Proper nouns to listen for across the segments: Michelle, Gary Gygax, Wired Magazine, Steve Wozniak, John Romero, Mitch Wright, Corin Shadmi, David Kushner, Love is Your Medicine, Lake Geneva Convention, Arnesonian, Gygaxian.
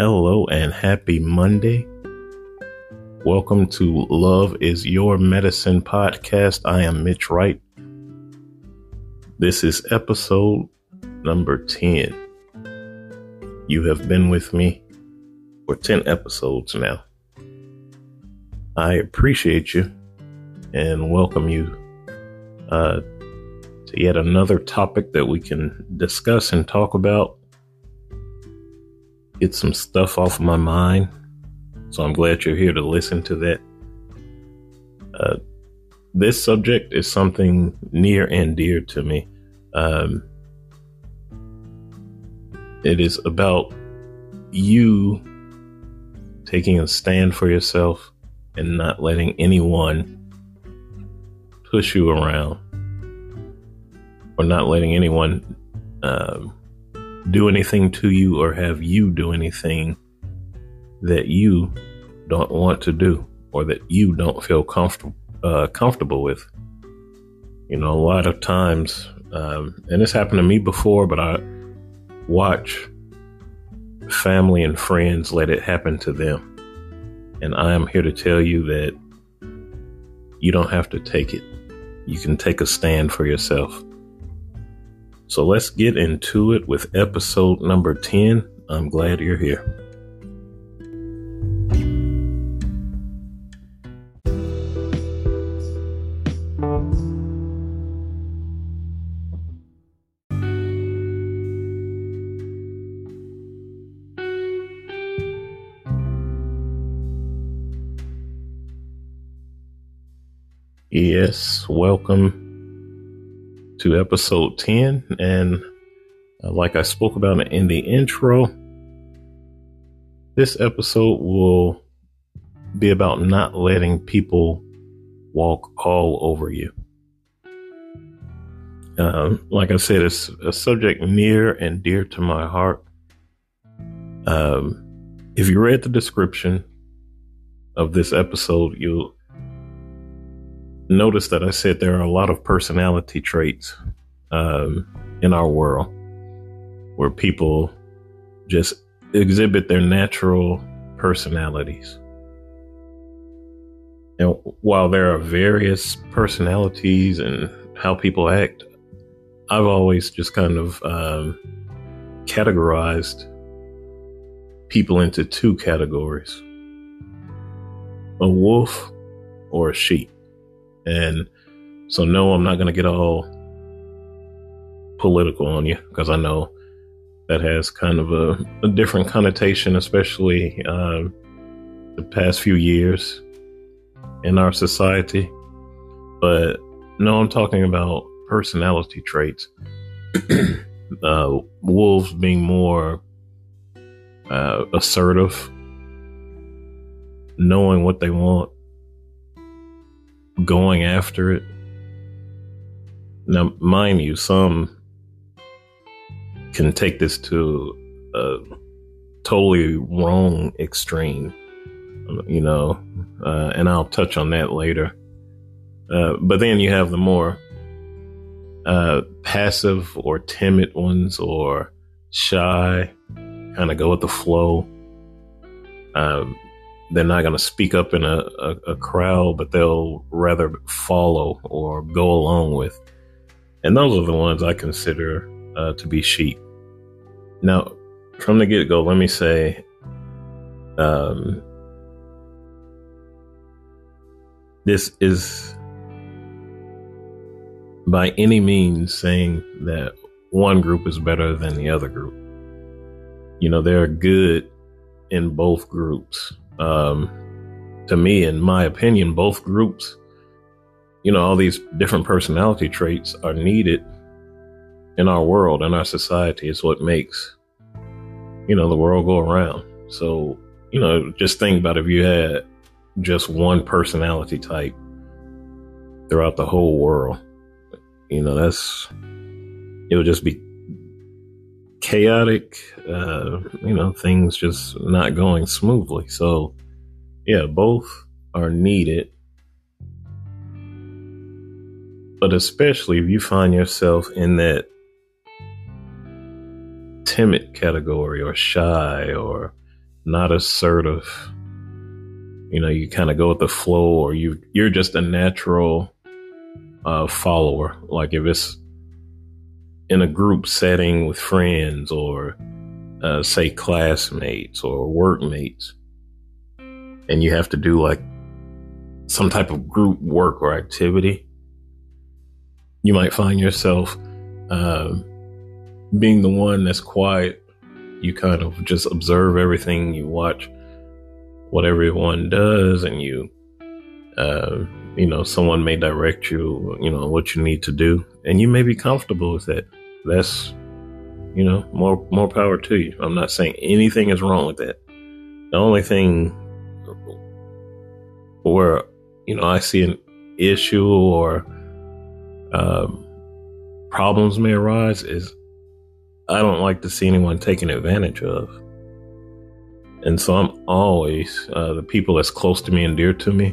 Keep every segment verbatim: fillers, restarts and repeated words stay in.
Hello and happy Monday. Welcome to Love is Your Medicine podcast. I am Mitch Wright. This is episode number ten. You have been with me for ten episodes now. I appreciate you and welcome you uh, to yet another topic that we can discuss and talk about. Get some stuff off my mind. So I'm glad you're here to listen to that. Uh, this subject is something near and dear to me. Um, it is about you taking a stand for yourself and not letting anyone push you around or not letting anyone, um, do anything to you or have you do anything that you don't want to do or that you don't feel comfortable uh, comfortable with. You know, a lot of times, um, and this happened to me before, but I watch family and friends let it happen to them. And I am here to tell you that you don't have to take it. You can take a stand for yourself. So let's get into it with episode number ten. I'm glad you're here. Yes, welcome to episode ten, and uh, like I spoke about in the intro, this episode will be about not letting people walk all over you. Um, like I said, it's a subject near and dear to my heart. Um, if you read the description of this episode, you'll notice that I said there are a lot of personality traits um, in our world where people just exhibit their natural personalities. And while there are various personalities and how people act, I've always just kind of um, categorized people into two categories, a wolf or a sheep. And so, no, I'm not going to get all political on you because I know that has kind of a, a different connotation, especially um, the past few years in our society. But no, I'm talking about personality traits, uh, wolves being more uh, assertive, knowing what they want, going after it. Now, mind you, some can take this to a totally wrong extreme, you know, uh, and I'll touch on that later. Uh, but then you have the more uh, passive or timid ones or shy, kind of go with the flow. Um, They're not going to speak up in a, a, a crowd, but they'll rather follow or go along with. And those are the ones I consider uh, to be sheep. Now, from the get-go, let me say, um, this is by any means saying that one group is better than the other group. You know, they're good in both groups. Um, to me, in my opinion, both groups, you know, all these different personality traits are needed in our world, in our society. It's what makes, you know, the world go around. So, you know, just think about if you had just one personality type throughout the whole world, you know, that's, it would just be chaotic, uh, you know, things just not going smoothly. So, yeah, both are needed. But especially if you find yourself in that timid category or shy or not assertive. You know, you kind of go with the flow, or you, you're just a natural uh, follower. Like if it's in a group setting with friends or uh, say classmates or workmates, and you have to do like some type of group work or activity, you might find yourself uh, being the one that's quiet. You kind of just observe everything, you watch what everyone does, and you, uh, you know, someone may direct you, you know, what you need to do, and you may be comfortable with that. That's, you know, more, more power to you. I'm not saying anything is wrong with that. The only thing where, you know, I see an issue or um, problems may arise is I don't like to see anyone taken advantage of. And so I'm always, uh, the people that's close to me and dear to me,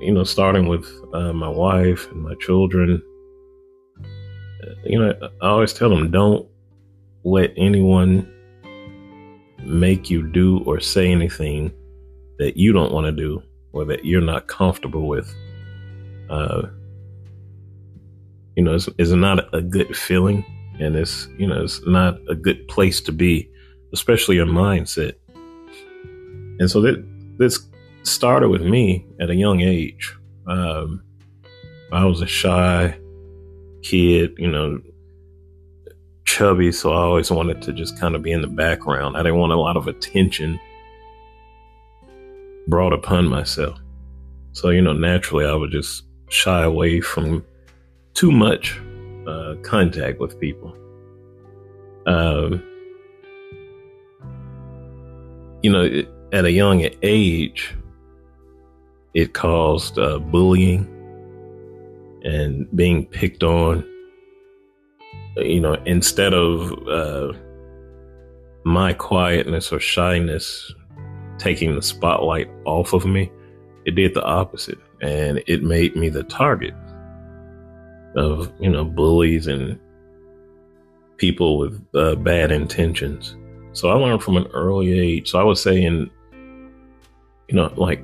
you know, starting with uh, my wife and my children, you know, I always tell them, don't let anyone make you do or say anything that you don't want to do or that you're not comfortable with. Uh, you know, it's, it's not a good feeling, and it's, you know, it's not a good place to be, especially your mindset. And so that this started with me at a young age. Um, I was a shy kid, you know, chubby. So I always wanted to just kind of be in the background. I didn't want a lot of attention brought upon myself. So, you know, naturally I would just shy away from too much uh, contact with people. Um, you know, it, At a young age, it caused uh, bullying and being picked on. You know, instead of uh, my quietness or shyness taking the spotlight off of me, it did the opposite, and it made me the target of, you know, bullies and people with uh, bad intentions. So I learned from an early age. So I would say in, you know, like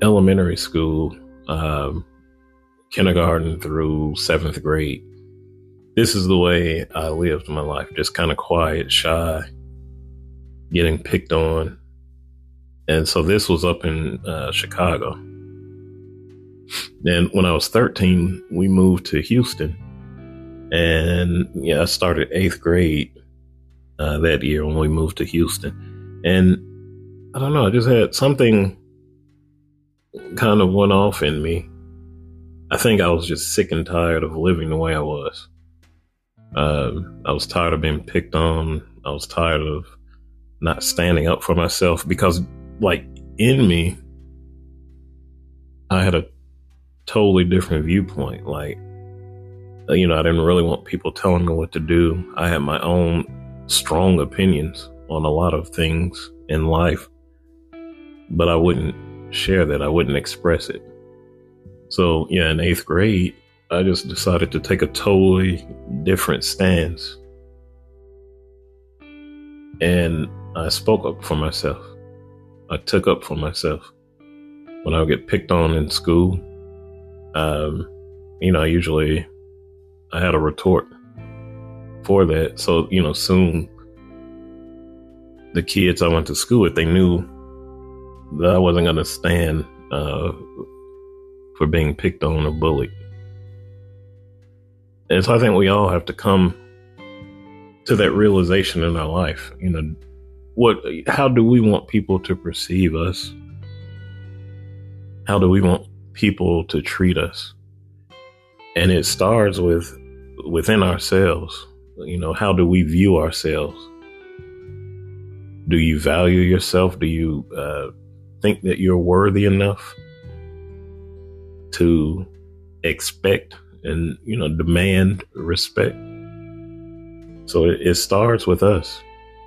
elementary school, um, kindergarten through seventh grade, this is the way I lived my life. Just kind of quiet, shy, getting picked on. And so this was up in uh, Chicago. Then when I was thirteen, we moved to Houston. And yeah, I started eighth grade uh, that year when we moved to Houston. And I don't know, I just had something kind of went off in me. I think I was just sick and tired of living the way I was. Um, I was tired of being picked on. I was tired of not standing up for myself, because like in me, I had a totally different viewpoint. Like, you know, I didn't really want people telling me what to do. I had my own strong opinions on a lot of things in life, but I wouldn't share that. I wouldn't express it. So, yeah, in eighth grade, I just decided to take a totally different stance. And I spoke up for myself. I took up for myself. When I would get picked on in school, um, you know, I usually... I had a retort for that. So, you know, soon the kids I went to school with, they knew that I wasn't going to stand uh, for being picked on or bullied. And so I think we all have to come to that realization in our life. You know, what? How do we want people to perceive us? How do we want people to treat us? And it starts with within ourselves. You know, how do we view ourselves? Do you value yourself? Do you uh, think that you're worthy enough to expect and, you know, demand respect? So it, it starts with us.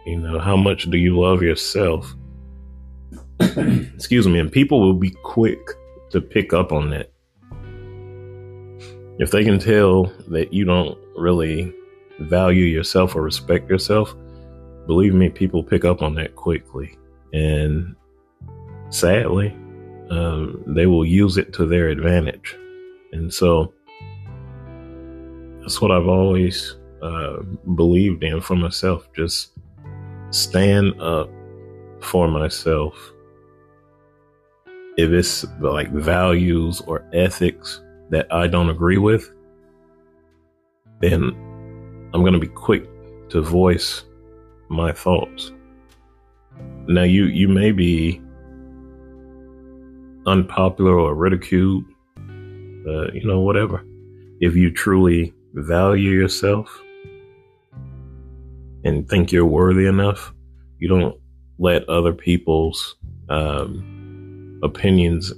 You know, how much do you love yourself? Excuse me. And people will be quick to pick up on that. If they can tell that you don't really value yourself or respect yourself, believe me, people pick up on that quickly. And sadly, um, they will use it to their advantage. And so that's what I've always uh, believed in for myself. Just stand up for myself. If it's like values or ethics that I don't agree with, then I'm going to be quick to voice my thoughts. Now, you, you may be unpopular or ridiculed, uh, you know, whatever. If you truly value yourself and think you're worthy enough, you don't let other people's um, opinions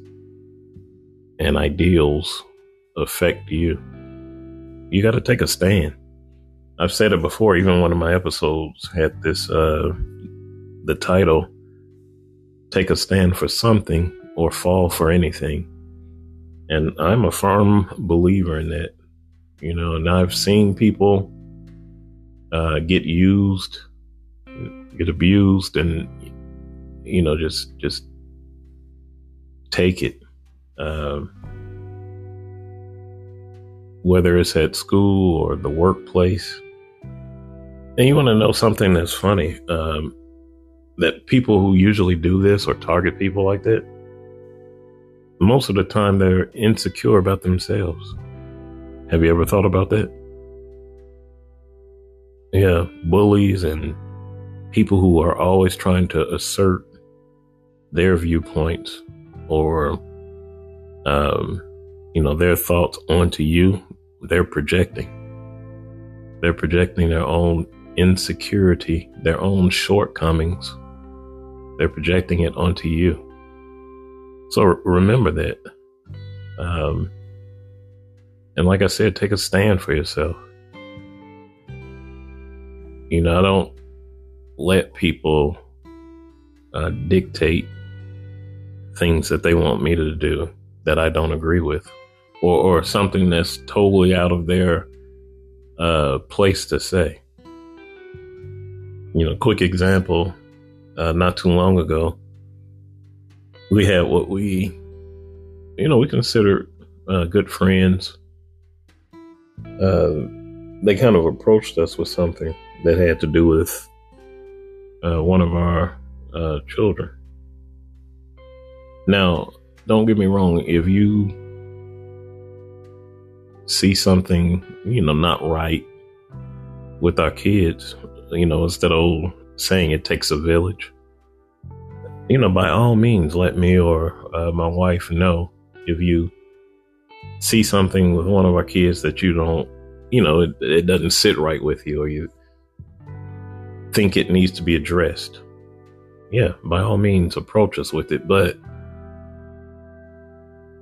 and ideals affect you. You got to take a stand. I've said it before. Even one of my episodes had this, uh, the title, "Take a Stand for Something or Fall for Anything." And I'm a firm believer in that, you know, and I've seen people, uh, get used, get abused, and, you know, just, just take it. Um, whether it's at school or the workplace. And you want to know something that's funny, um, that people who usually do this or target people like that, most of the time they're insecure about themselves. Have you ever thought about that? Yeah, bullies and people who are always trying to assert their viewpoints or, um, you know, their thoughts onto you, they're projecting. They're projecting their own insecurity, their own shortcomings. They're projecting it onto you. So remember that. Um, and like I said, take a stand for yourself. You know, I don't let people uh, dictate things that they want me to do that I don't agree with, or, or something that's totally out of their uh, place to say. You know, quick example, uh, not too long ago, we had what we, you know, we considered uh, good friends. Uh, they kind of approached us with something that had to do with uh, one of our uh, children. Now, don't get me wrong. If you see something, you know, not right with our kids, you know, it's that old saying, it takes a village. You know, by all means, let me or uh, my wife know if you see something with one of our kids that you don't, you know, it, it doesn't sit right with you or you think it needs to be addressed. Yeah, by all means, approach us with it. But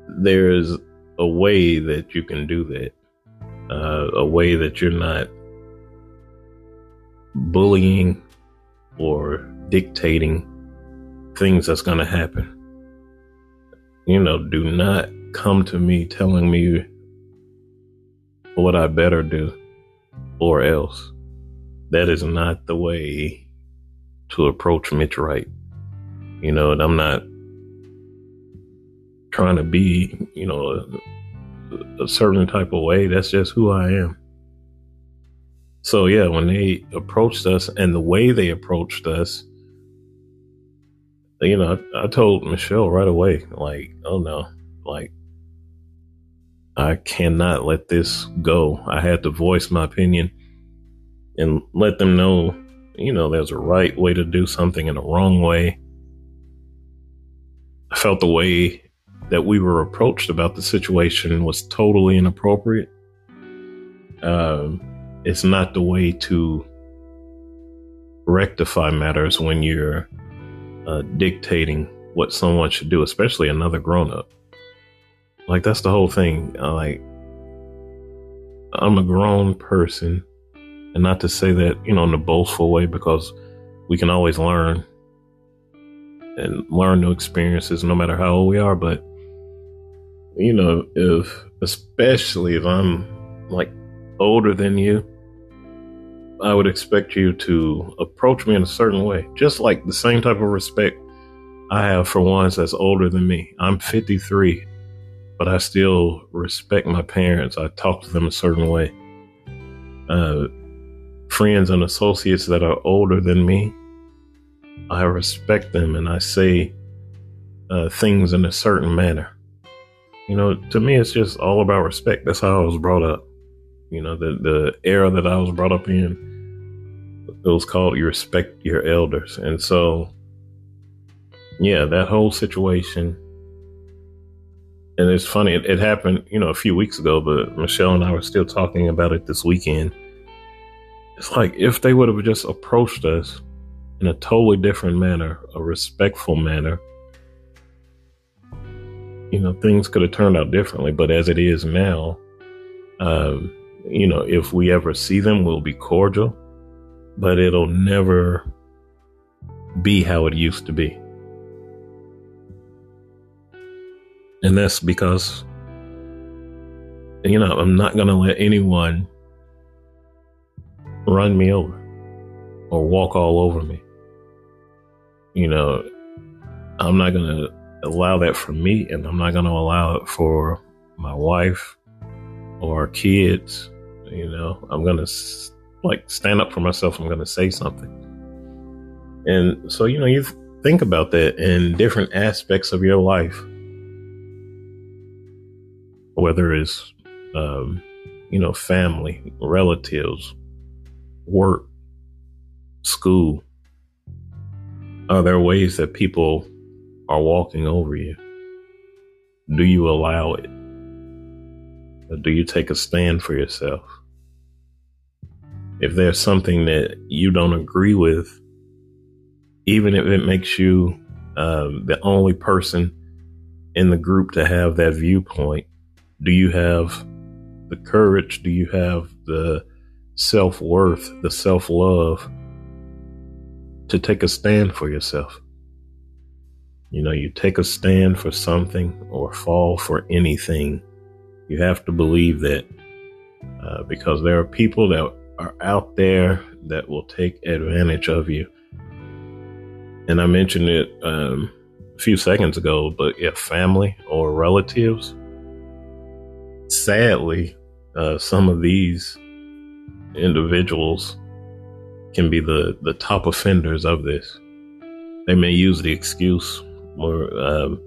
there's a way that you can do that, uh, a way that you're not bullying or dictating things that's going to happen. You know, do not come to me telling me what I better do or else. That is not the way to approach Mitch Wright. You know, and I'm not trying to be, you know, a, a certain type of way. That's just who I am. So yeah, when they approached us and the way they approached us, you know, I, I told Michelle right away, like, oh no, like, I cannot let this go. I had to voice my opinion and let them know, you know, there's a right way to do something and a wrong way. I felt the way that we were approached about the situation was totally inappropriate. Um, it's not the way to rectify matters when you're uh, dictating what someone should do, especially another grown-up. Like, that's the whole thing. Uh, like, I'm a grown person, and not to say that, you know, in a boastful way, because we can always learn and learn new experiences no matter how old we are. But you know, if, especially if I'm like older than you, I would expect you to approach me in a certain way, just like the same type of respect I have for ones that's older than me. I'm fifty-three, but I still respect my parents. I talk to them a certain way. Uh, friends and associates that are older than me, I respect them and I say uh, things in a certain manner. You know, to me, it's just all about respect. That's how I was brought up. You know, the, the era that I was brought up in, it was called you respect your elders. And so, yeah, that whole situation. And it's funny, it, it happened, you know, a few weeks ago, but Michelle and I were still talking about it this weekend. It's like if they would have just approached us in a totally different manner, a respectful manner, you know, things could have turned out differently. But as it is now, um, you know, if we ever see them, we'll be cordial, but it'll never be how it used to be. And that's because, you know, I'm not going to let anyone run me over or walk all over me. You know, I'm not going to allow that for me, and I'm not going to allow it for my wife or our kids. You know, I'm going to like stand up for myself. I'm going to say something. And so, you know, you think about that in different aspects of your life, whether it's, um, you know, family, relatives, work, school. Are there ways that people are walking over you? Do you allow it? Or do you take a stand for yourself? If there's something that you don't agree with, even if it makes you um, the only person in the group to have that viewpoint, do you have the courage? Do you have the self-worth, the self-love to take a stand for yourself? You know, you take a stand for something or fall for anything. You have to believe that uh, because there are people that are out there that will take advantage of you. And I mentioned it um, a few seconds ago, but yeah, family or relatives. Sadly, uh, some of these individuals can be the, the top offenders of this. They may use the excuse or, um,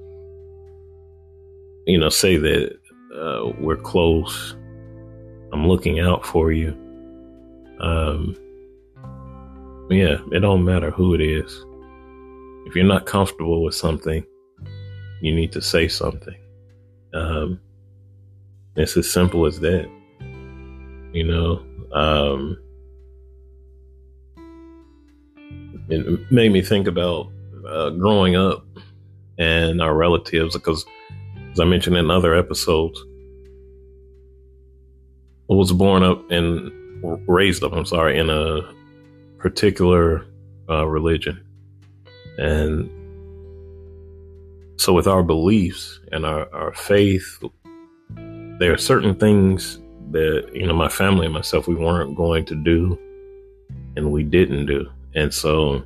you know, say that uh, we're close. I'm looking out for you. Um, yeah, it don't matter who it is. If you're not comfortable with something, you need to say something. Um, it's as simple as that. You know, um, it made me think about uh, growing up and our relatives, because as I mentioned in other episodes, I was born up and raised up, I'm sorry, in a particular uh, religion. And so with our beliefs and our, our faith, there are certain things that, you know, my family and myself, we weren't going to do and we didn't do. And so,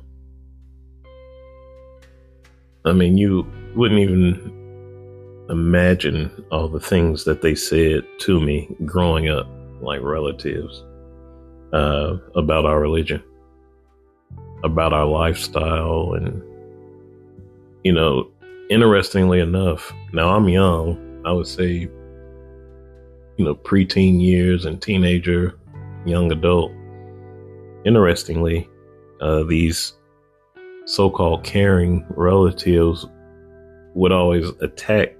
I mean, you wouldn't even imagine all the things that they said to me growing up, like relatives, uh, about our religion, about our lifestyle. And, you know, interestingly enough, now I'm young, I would say, you know, preteen years and teenager, young adult. Interestingly, Uh, these so-called caring relatives would always attack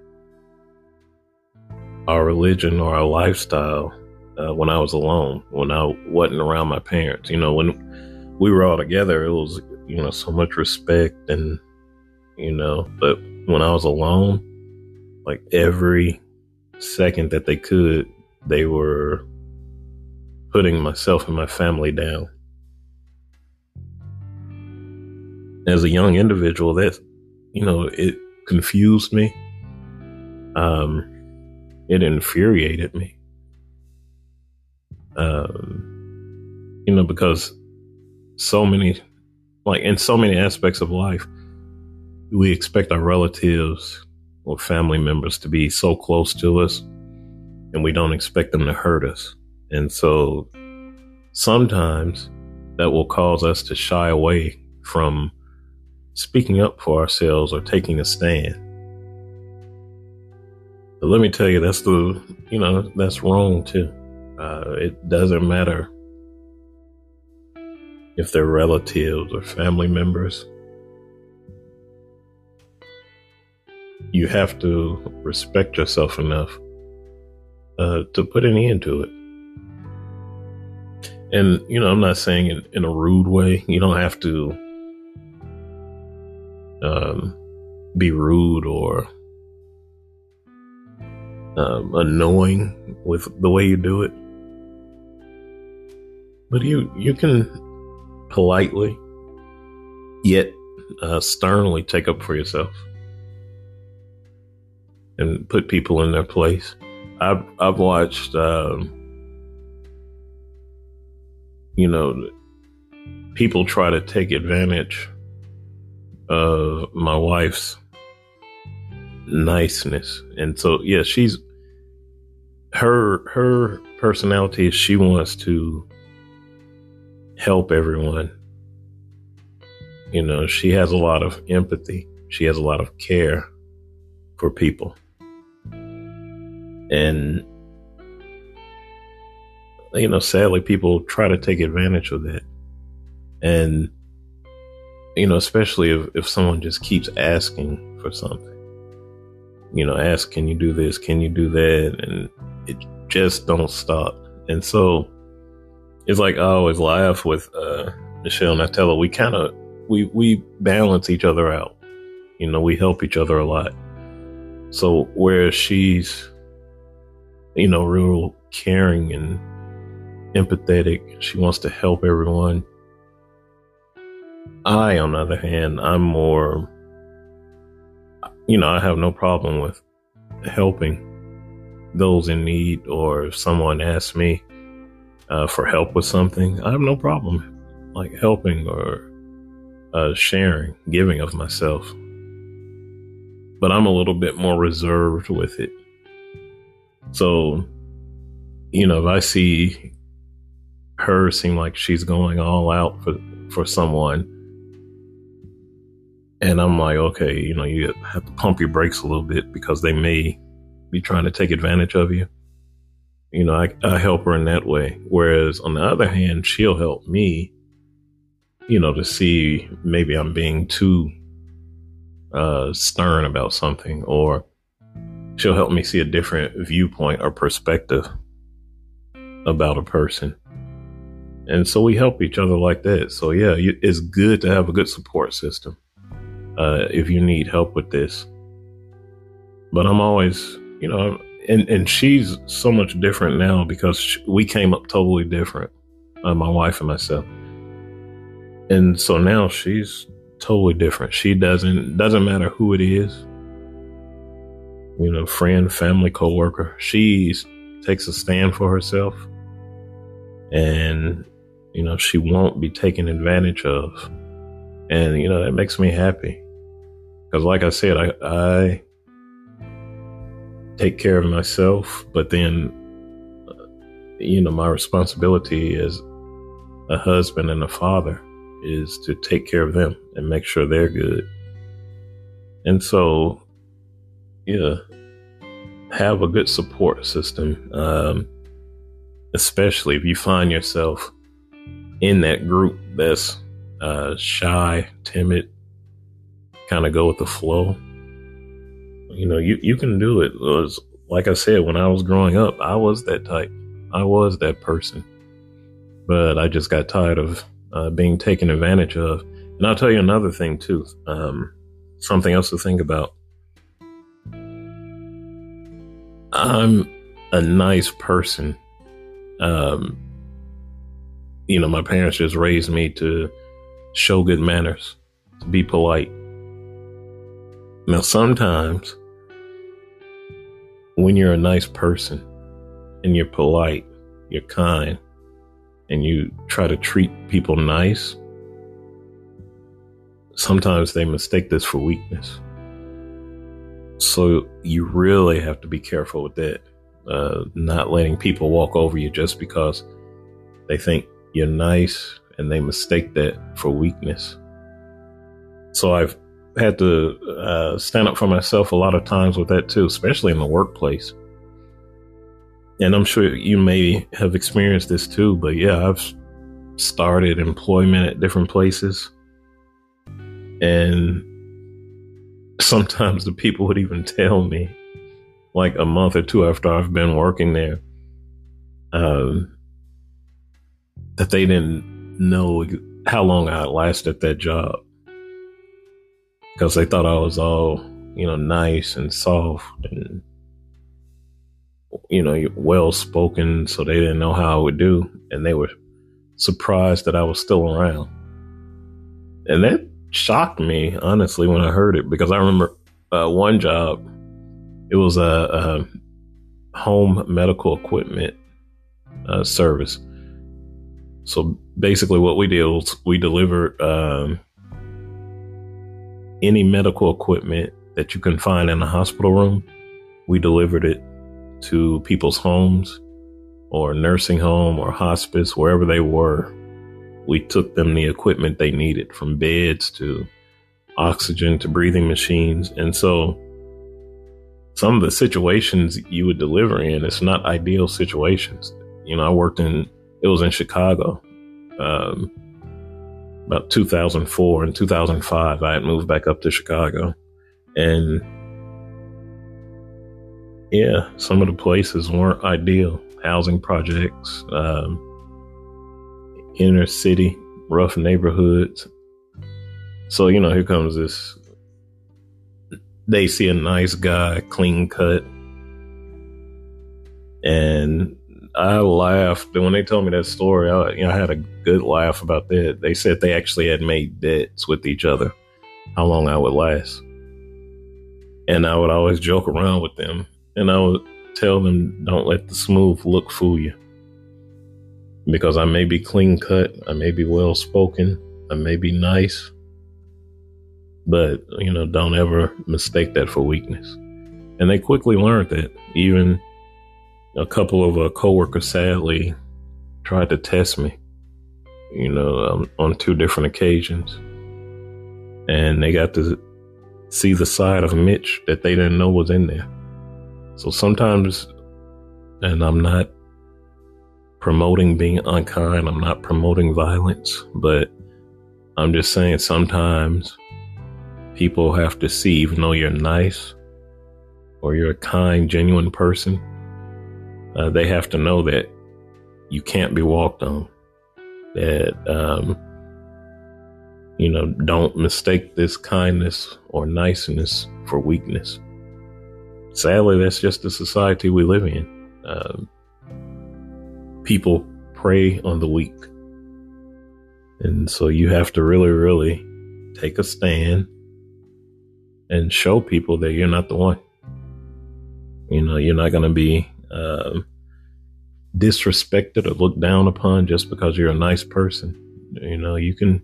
our religion or our lifestyle uh, when I was alone, when I wasn't around my parents. You know, when we were all together, it was, you know, so much respect and, you know, but when I was alone, like every second that they could, they were putting myself and my family down. As a young individual, that, you know, it confused me. Um, it infuriated me. Um, you know, because so many, like in so many aspects of life, we expect our relatives or family members to be so close to us, and we don't expect them to hurt us. And so sometimes that will cause us to shy away from speaking up for ourselves or taking a stand. But let me tell you, that's the, you know, that's wrong too. Uh, it doesn't matter if they're relatives or family members. You have to respect yourself enough uh, to put an end to it. And, you know, I'm not saying it in a rude way. You don't have to um, be rude or um, annoying with the way you do it. But you, you can politely yet uh, sternly take up for yourself and put people in their place. I've, I've watched, um, you know, people try to take advantage of my wife's niceness. And so, yeah, she's, her, her personality is she wants to help everyone. You know, she has a lot of empathy. She has a lot of care for people. And, you know, sadly, people try to take advantage of that. And, you know, especially if, if someone just keeps asking for something, you know, ask, can you do this? Can you do that? And it just don't stop. And so it's like, I always laugh with uh, Michelle and I tell her, we kind of, we, we balance each other out. You know, we help each other a lot. So where she's, you know, real caring and empathetic, she wants to help everyone. I, on the other hand, I'm more, you know, I have no problem with helping those in need, or if someone asks me uh, for help with something, I have no problem like helping or uh, sharing, giving of myself. But I'm a little bit more reserved with it. So, you know, if I see her seem like she's going all out for, for someone, and I'm like, okay, you know, you have to pump your brakes a little bit because they may be trying to take advantage of you. You know, I, I help her in that way. Whereas on the other hand, she'll help me, you know, to see maybe I'm being too Uh, stern about something, or she'll help me see a different viewpoint or perspective about a person. And so we help each other like that. So yeah, you, it's good to have a good support system uh, if you need help with this. But I'm always, you know, and, and she's so much different now because she, we came up totally different, uh, my wife and myself. And so now she's totally different. She doesn't, doesn't matter who it is, you know, friend, family, coworker. She takes a stand for herself, and, you know, she won't be taken advantage of. And, you know, that makes me happy. Cause like I said, I, I take care of myself, but then, you know, my responsibility as a husband and a father is to take care of them and make sure they're good. And so, yeah, have a good support system, um, especially if you find yourself in that group that's uh, shy, timid, kind of go with the flow. You know, you, you can do it. It was, like I said, when I was growing up, I was that type. I was that person. But I just got tired of Uh, being taken advantage of. And I'll tell you another thing too, um, something else to think about. I'm a nice person. Um, you know, my parents just raised me to show good manners, to be polite. Now, sometimes when you're a nice person and you're polite, you're kind, and you try to treat people nice, sometimes they mistake this for weakness. So you really have to be careful with that. Uh, not letting people walk over you just because they think you're nice and they mistake that for weakness. So I've had to uh, stand up for myself a lot of times with that too, especially in the workplace. And I'm sure you may have experienced this too, but yeah, I've started employment at different places. And sometimes the people would even tell me, like a month or two after I've been working there, um, that they didn't know how long I lasted at that job, because they thought I was all, you know, nice and soft and, you know, well spoken. So they didn't know how I would do. And they were surprised that I was still around. And that shocked me, honestly, when I heard it, because I remember uh, one job, it was a, a home medical equipment uh, service. So basically what we did was we delivered um, any medical equipment that you can find in a hospital room. We delivered it to people's homes or nursing home or hospice, wherever they were. We took them the equipment they needed, from beds to oxygen to breathing machines. And so some of the situations you would deliver in, it's not ideal situations. You know, I worked in, it was in Chicago, um, about two thousand four and two thousand five. I had moved back up to Chicago, and yeah, some of the places weren't ideal. Housing projects, um, inner city, rough neighborhoods. So, you know, here comes this, they see a nice guy, clean cut. And I laughed. And when they told me that story, I, you know, I had a good laugh about that. They said they actually had made bets with each other, how long I would last. And I would always joke around with them. And I would tell them, don't let the smooth look fool you. Because I may be clean cut, I may be well spoken, I may be nice, but, you know, don't ever mistake that for weakness. And they quickly learned that. Even a couple of uh, coworkers, sadly, tried to test me, you know, um, on two different occasions. And they got to see the side of Mitch that they didn't know was in there. So sometimes, and I'm not promoting being unkind, I'm not promoting violence, but I'm just saying sometimes people have to see, even though you're nice or you're a kind, genuine person, uh, they have to know that you can't be walked on. That, um, you know, don't mistake this kindness or niceness for weakness. Sadly, that's just the society we live in. Um, people prey on the weak. And so you have to really, really take a stand and show people that you're not the one. You know, you're not going to be uh, disrespected or looked down upon just because you're a nice person. You know, you can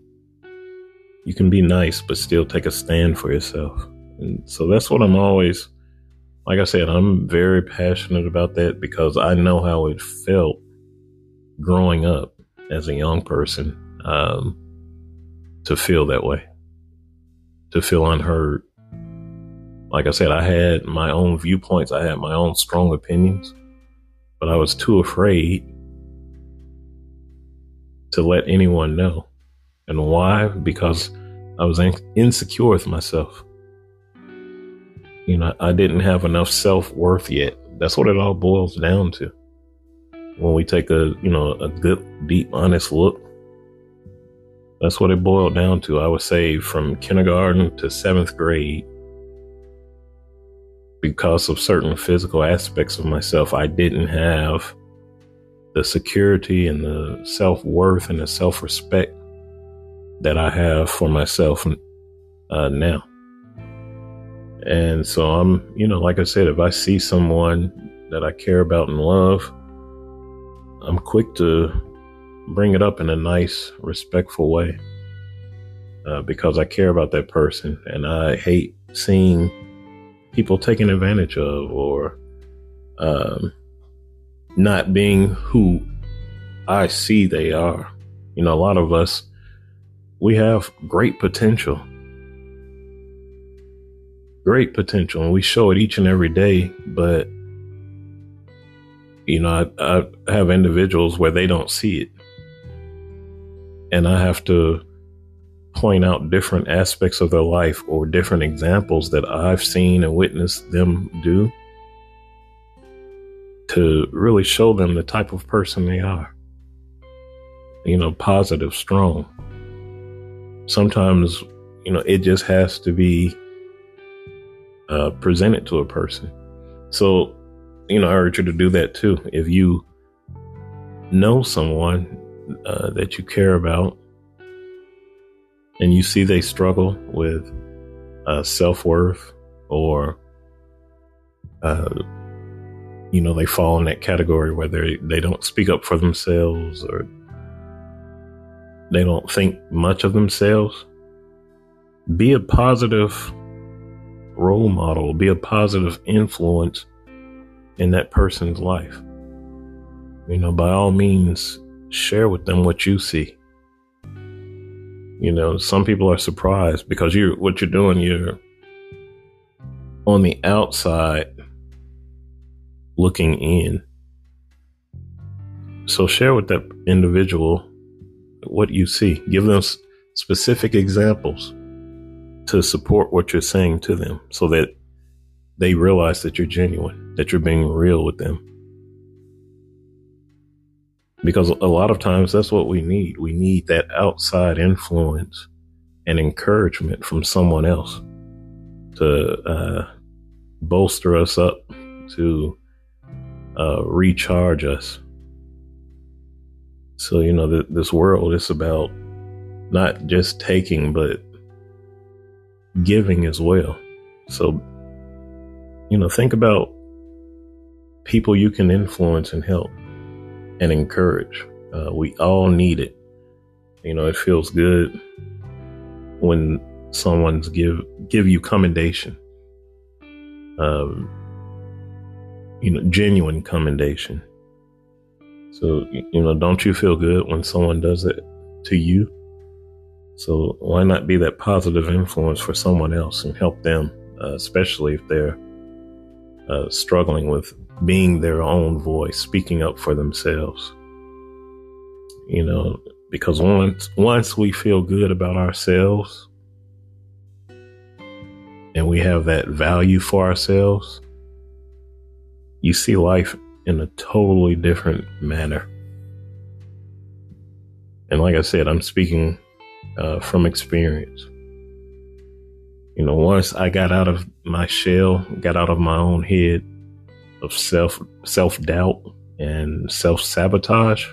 you can be nice, but still take a stand for yourself. And so that's what I'm always, like I said, I'm very passionate about that, because I know how it felt growing up as a young person, um, to feel that way, to feel unheard. Like I said, I had my own viewpoints. I had my own strong opinions, but I was too afraid to let anyone know. And why? Because I was insecure with myself. You know, I didn't have enough self-worth yet. That's what it all boils down to. When we take a, you know, a good, deep, honest look, that's what it boiled down to. I would say from kindergarten to seventh grade, because of certain physical aspects of myself, I didn't have the security and the self-worth and the self-respect that I have for myself uh, now. And so I'm, you know, like I said, if I see someone that I care about and love, I'm quick to bring it up in a nice, respectful way, uh, because I care about that person, and I hate seeing people taken advantage of, or um, not being who I see they are. You know, a lot of us, we have great potential, great potential, and we show it each and every day. But you know, I, I have individuals where they don't see it, and I have to point out different aspects of their life or different examples that I've seen and witnessed them do to really show them the type of person they are. You know, positive, strong. Sometimes, you know, it just has to be uh, presented to a person. So, you know, I urge you to do that too. If you know someone uh, that you care about and you see they struggle with uh, self-worth, or, uh, you know, they fall in that category where they they don't speak up for themselves, or they don't think much of themselves, be a positive role model, be a positive influence in that person's life. You know, by all means, share with them what you see. You know, some people are surprised because you're, what you're doing, you're on the outside looking in. So share with that individual what you see. Give them specific examples to support what you're saying to them, so that they realize that you're genuine, that you're being real with them. Because a lot of times that's what we need. We need that outside influence and encouragement from someone else to uh, bolster us up, to uh, recharge us. So, you know, th- this world is about not just taking, but giving as well. So, you know, think about people you can influence and help and encourage. Uh, we all need it. You know, it feels good when someone's give give you commendation. Um, you know, genuine commendation. So, you know, don't you feel good when someone does it to you? So why not be that positive influence for someone else and help them, uh, especially if they're uh, struggling with being their own voice, speaking up for themselves. You know, because once once we feel good about ourselves and we have that value for ourselves, you see life in a totally different manner. And like I said, I'm speaking uh, from experience. You know, once I got out of my shell, got out of my own head of self, self-doubt and self-sabotage,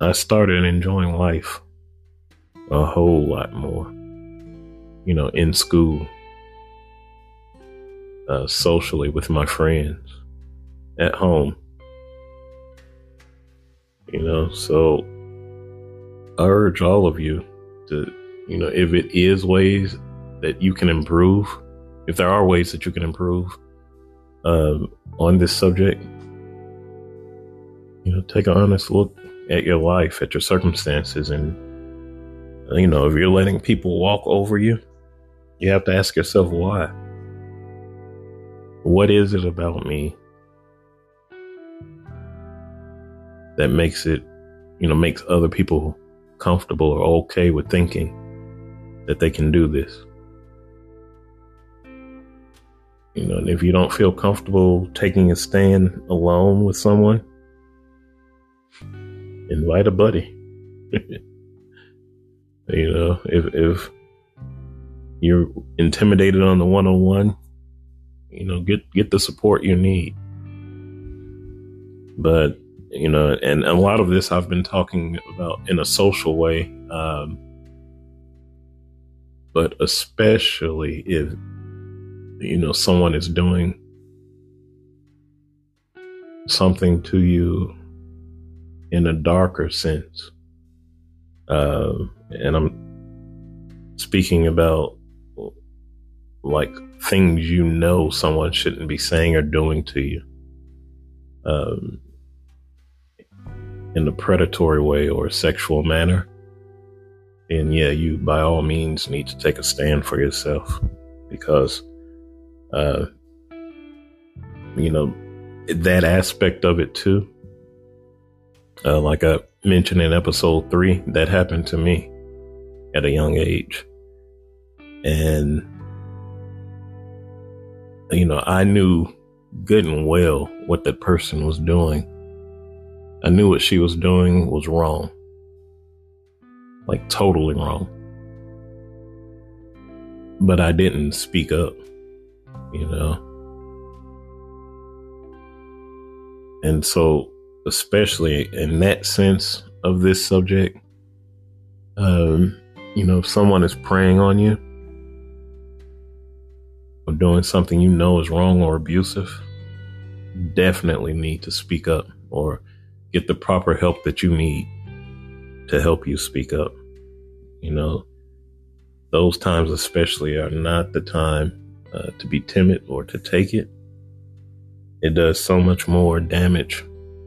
I started enjoying life a whole lot more. You know, in school, Uh, socially with my friends, at home. You know, so I urge all of you to, you know, if it is ways that you can improve, if there are ways that you can improve uh, on this subject, you know, take an honest look at your life, at your circumstances. And, you know, if you're letting people walk over you, you have to ask yourself why. What is it about me that makes it, you know, makes other people comfortable or okay with thinking that they can do this? You know, and if you don't feel comfortable taking a stand alone with someone, invite a buddy. You know, if, if you're intimidated on the one-on-one, you know, get, get the support you need. But, you know, and a lot of this I've been talking about in a social way. Um, but especially if, you know, someone is doing something to you in a darker sense. Uh, and I'm speaking about like things you know someone shouldn't be saying or doing to you, um, in a predatory way or a sexual manner. And yeah, you by all means need to take a stand for yourself, because, uh, you know, that aspect of it too, uh, like I mentioned in episode three, that happened to me at a young age. And, you know, I knew good and well what that person was doing. I knew what she was doing was wrong. Like totally wrong. But I didn't speak up, you know. And so, especially in that sense of this subject, um, you know, if someone is preying on you or doing something you know is wrong or abusive, you definitely need to speak up or get the proper help that you need to help you speak up. You know, those times especially are not the time uh, to be timid or to take it. It does so much more damage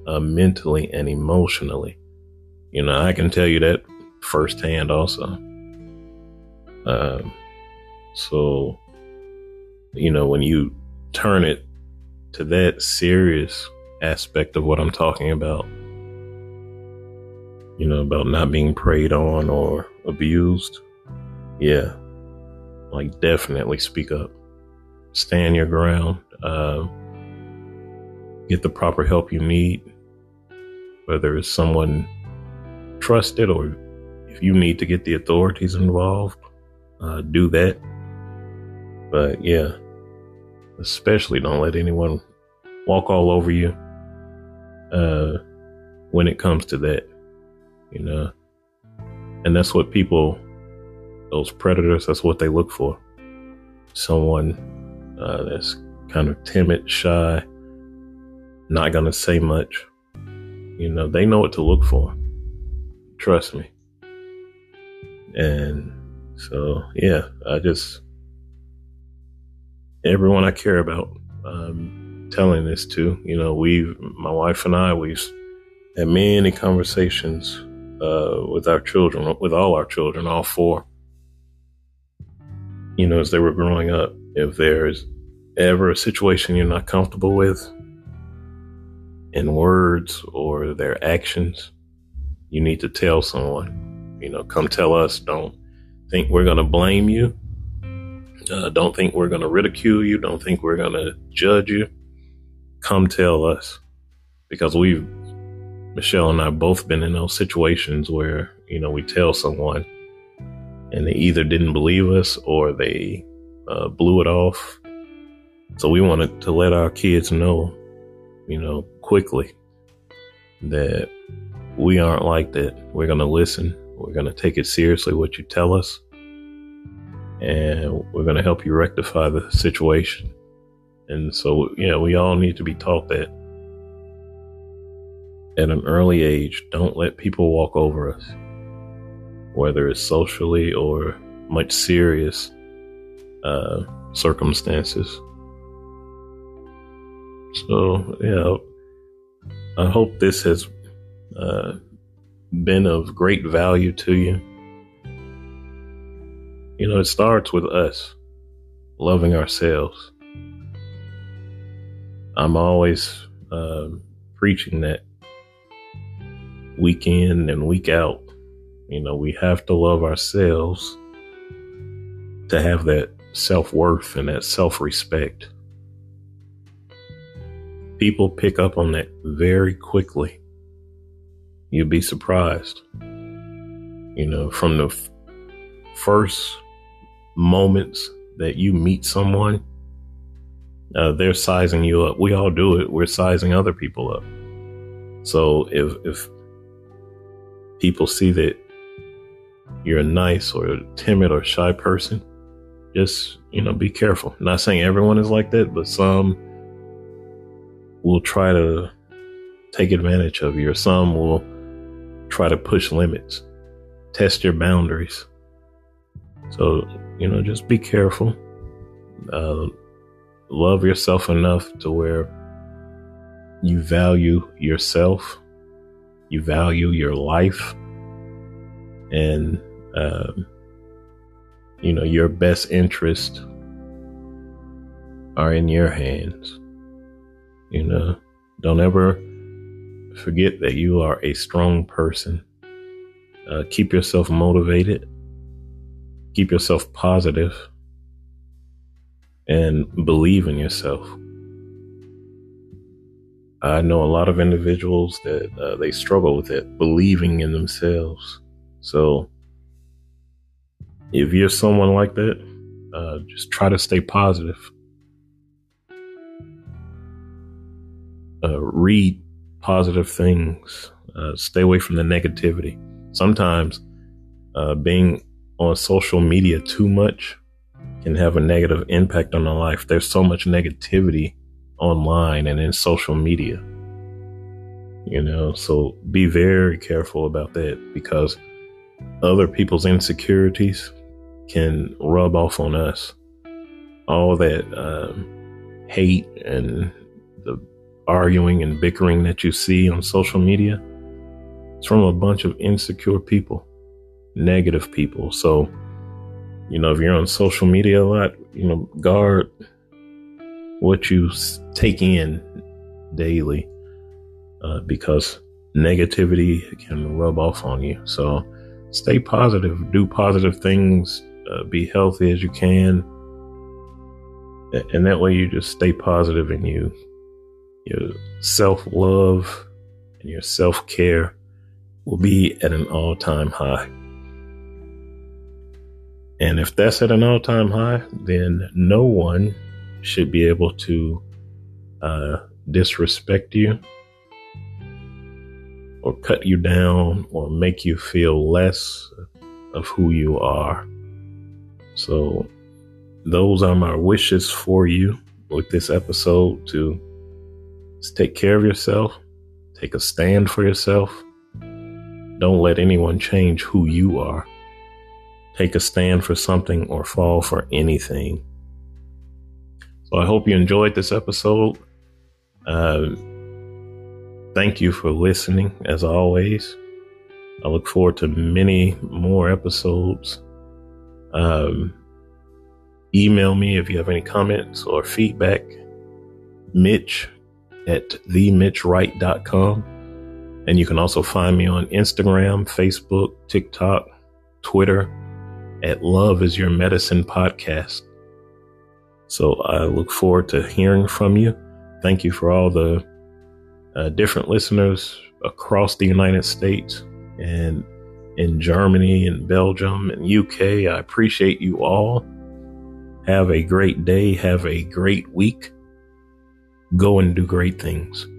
uh, mentally and emotionally. You know, I can tell you that firsthand also. Uh, so, you know, when you turn it to that serious aspect of what I'm talking about, you know, about not being preyed on or abused, yeah, like definitely speak up, stand your ground, uh, get the proper help you need, whether it's someone trusted or if you need to get the authorities involved, uh, do that. But yeah, especially don't let anyone walk all over you uh, when it comes to that. You know, and that's what people, those predators, that's what they look for. Someone uh, that's kind of timid, shy, not going to say much. You know, they know what to look for. Trust me. And so, yeah, I just, everyone I care about, I'm telling this to, you know, we've, my wife and I, we've had many conversations Uh, with our children, with all our children, all four, you know, as they were growing up, if there is ever a situation you're not comfortable with in words or their actions, you need to tell someone. You know, come tell us. Don't think we're going to blame you. Uh, don't think we're going to ridicule you. Don't think we're going to judge you. Come tell us, because we've Michelle and I both been in those situations where, you know, we tell someone and they either didn't believe us or they uh, blew it off. So we wanted to let our kids know, you know, quickly that we aren't like that. We're going to listen. We're going to take it seriously, what you tell us. And we're going to help you rectify the situation. And so, yeah, we all need to be taught that. At an early age, don't let people walk over us, whether it's socially or much serious uh, circumstances. So, yeah, I hope this has uh, been of great value to you. You know, it starts with us loving ourselves. I'm always uh, preaching that. Week in and week out, you know, we have to love ourselves to have that self-worth and that self-respect. People pick up on that very quickly. You'd be surprised. You know, from the f- first moments that you meet someone, uh, they're sizing you up. We all do it. We're sizing other people up. So if, if, people see that you're a nice or a timid or shy person, just, you know, be careful. I'm not saying everyone is like that, but some will try to take advantage of you, or some will try to push limits, test your boundaries. So, you know, just be careful. Uh, love yourself enough to where you value yourself, you value your life, and, um, you know, your best interests are in your hands. You know, don't ever forget that you are a strong person. Uh, keep yourself motivated. Keep yourself positive. And believe in yourself. I know a lot of individuals that uh, they struggle with it, believing in themselves. So if you're someone like that, uh, just try to stay positive. Uh, read positive things. Uh, stay away from the negativity. Sometimes uh, being on social media too much can have a negative impact on our life. There's so much negativity online and in social media, you know, so be very careful about that, because other people's insecurities can rub off on us. All that um, hate and the arguing and bickering that you see on social media, it's from a bunch of insecure people, negative people. So, you know, if you're on social media a lot, you know, guard what you take in daily, uh, because negativity can rub off on you. So stay positive, do positive things, uh, be healthy as you can. And that way you just stay positive, and you, your self-love and your self-care will be at an all-time high. And if that's at an all-time high, then no one should be able to uh, disrespect you or cut you down or make you feel less of who you are. So those are my wishes for you with this episode: to take care of yourself, take a stand for yourself. Don't let anyone change who you are. Take a stand for something or fall for anything. So I hope you enjoyed this episode. Uh, thank you for listening, as always. I look forward to many more episodes. Um, email me if you have any comments or feedback. Mitch at the mitch wright dot com. And you can also find me on Instagram, Facebook, TikTok, Twitter, at Love is Your Medicine podcast. So I look forward to hearing from you. Thank you for all the uh, different listeners across the United States and in Germany and Belgium and U K. I appreciate you all. Have a great day. Have a great week. Go and do great things.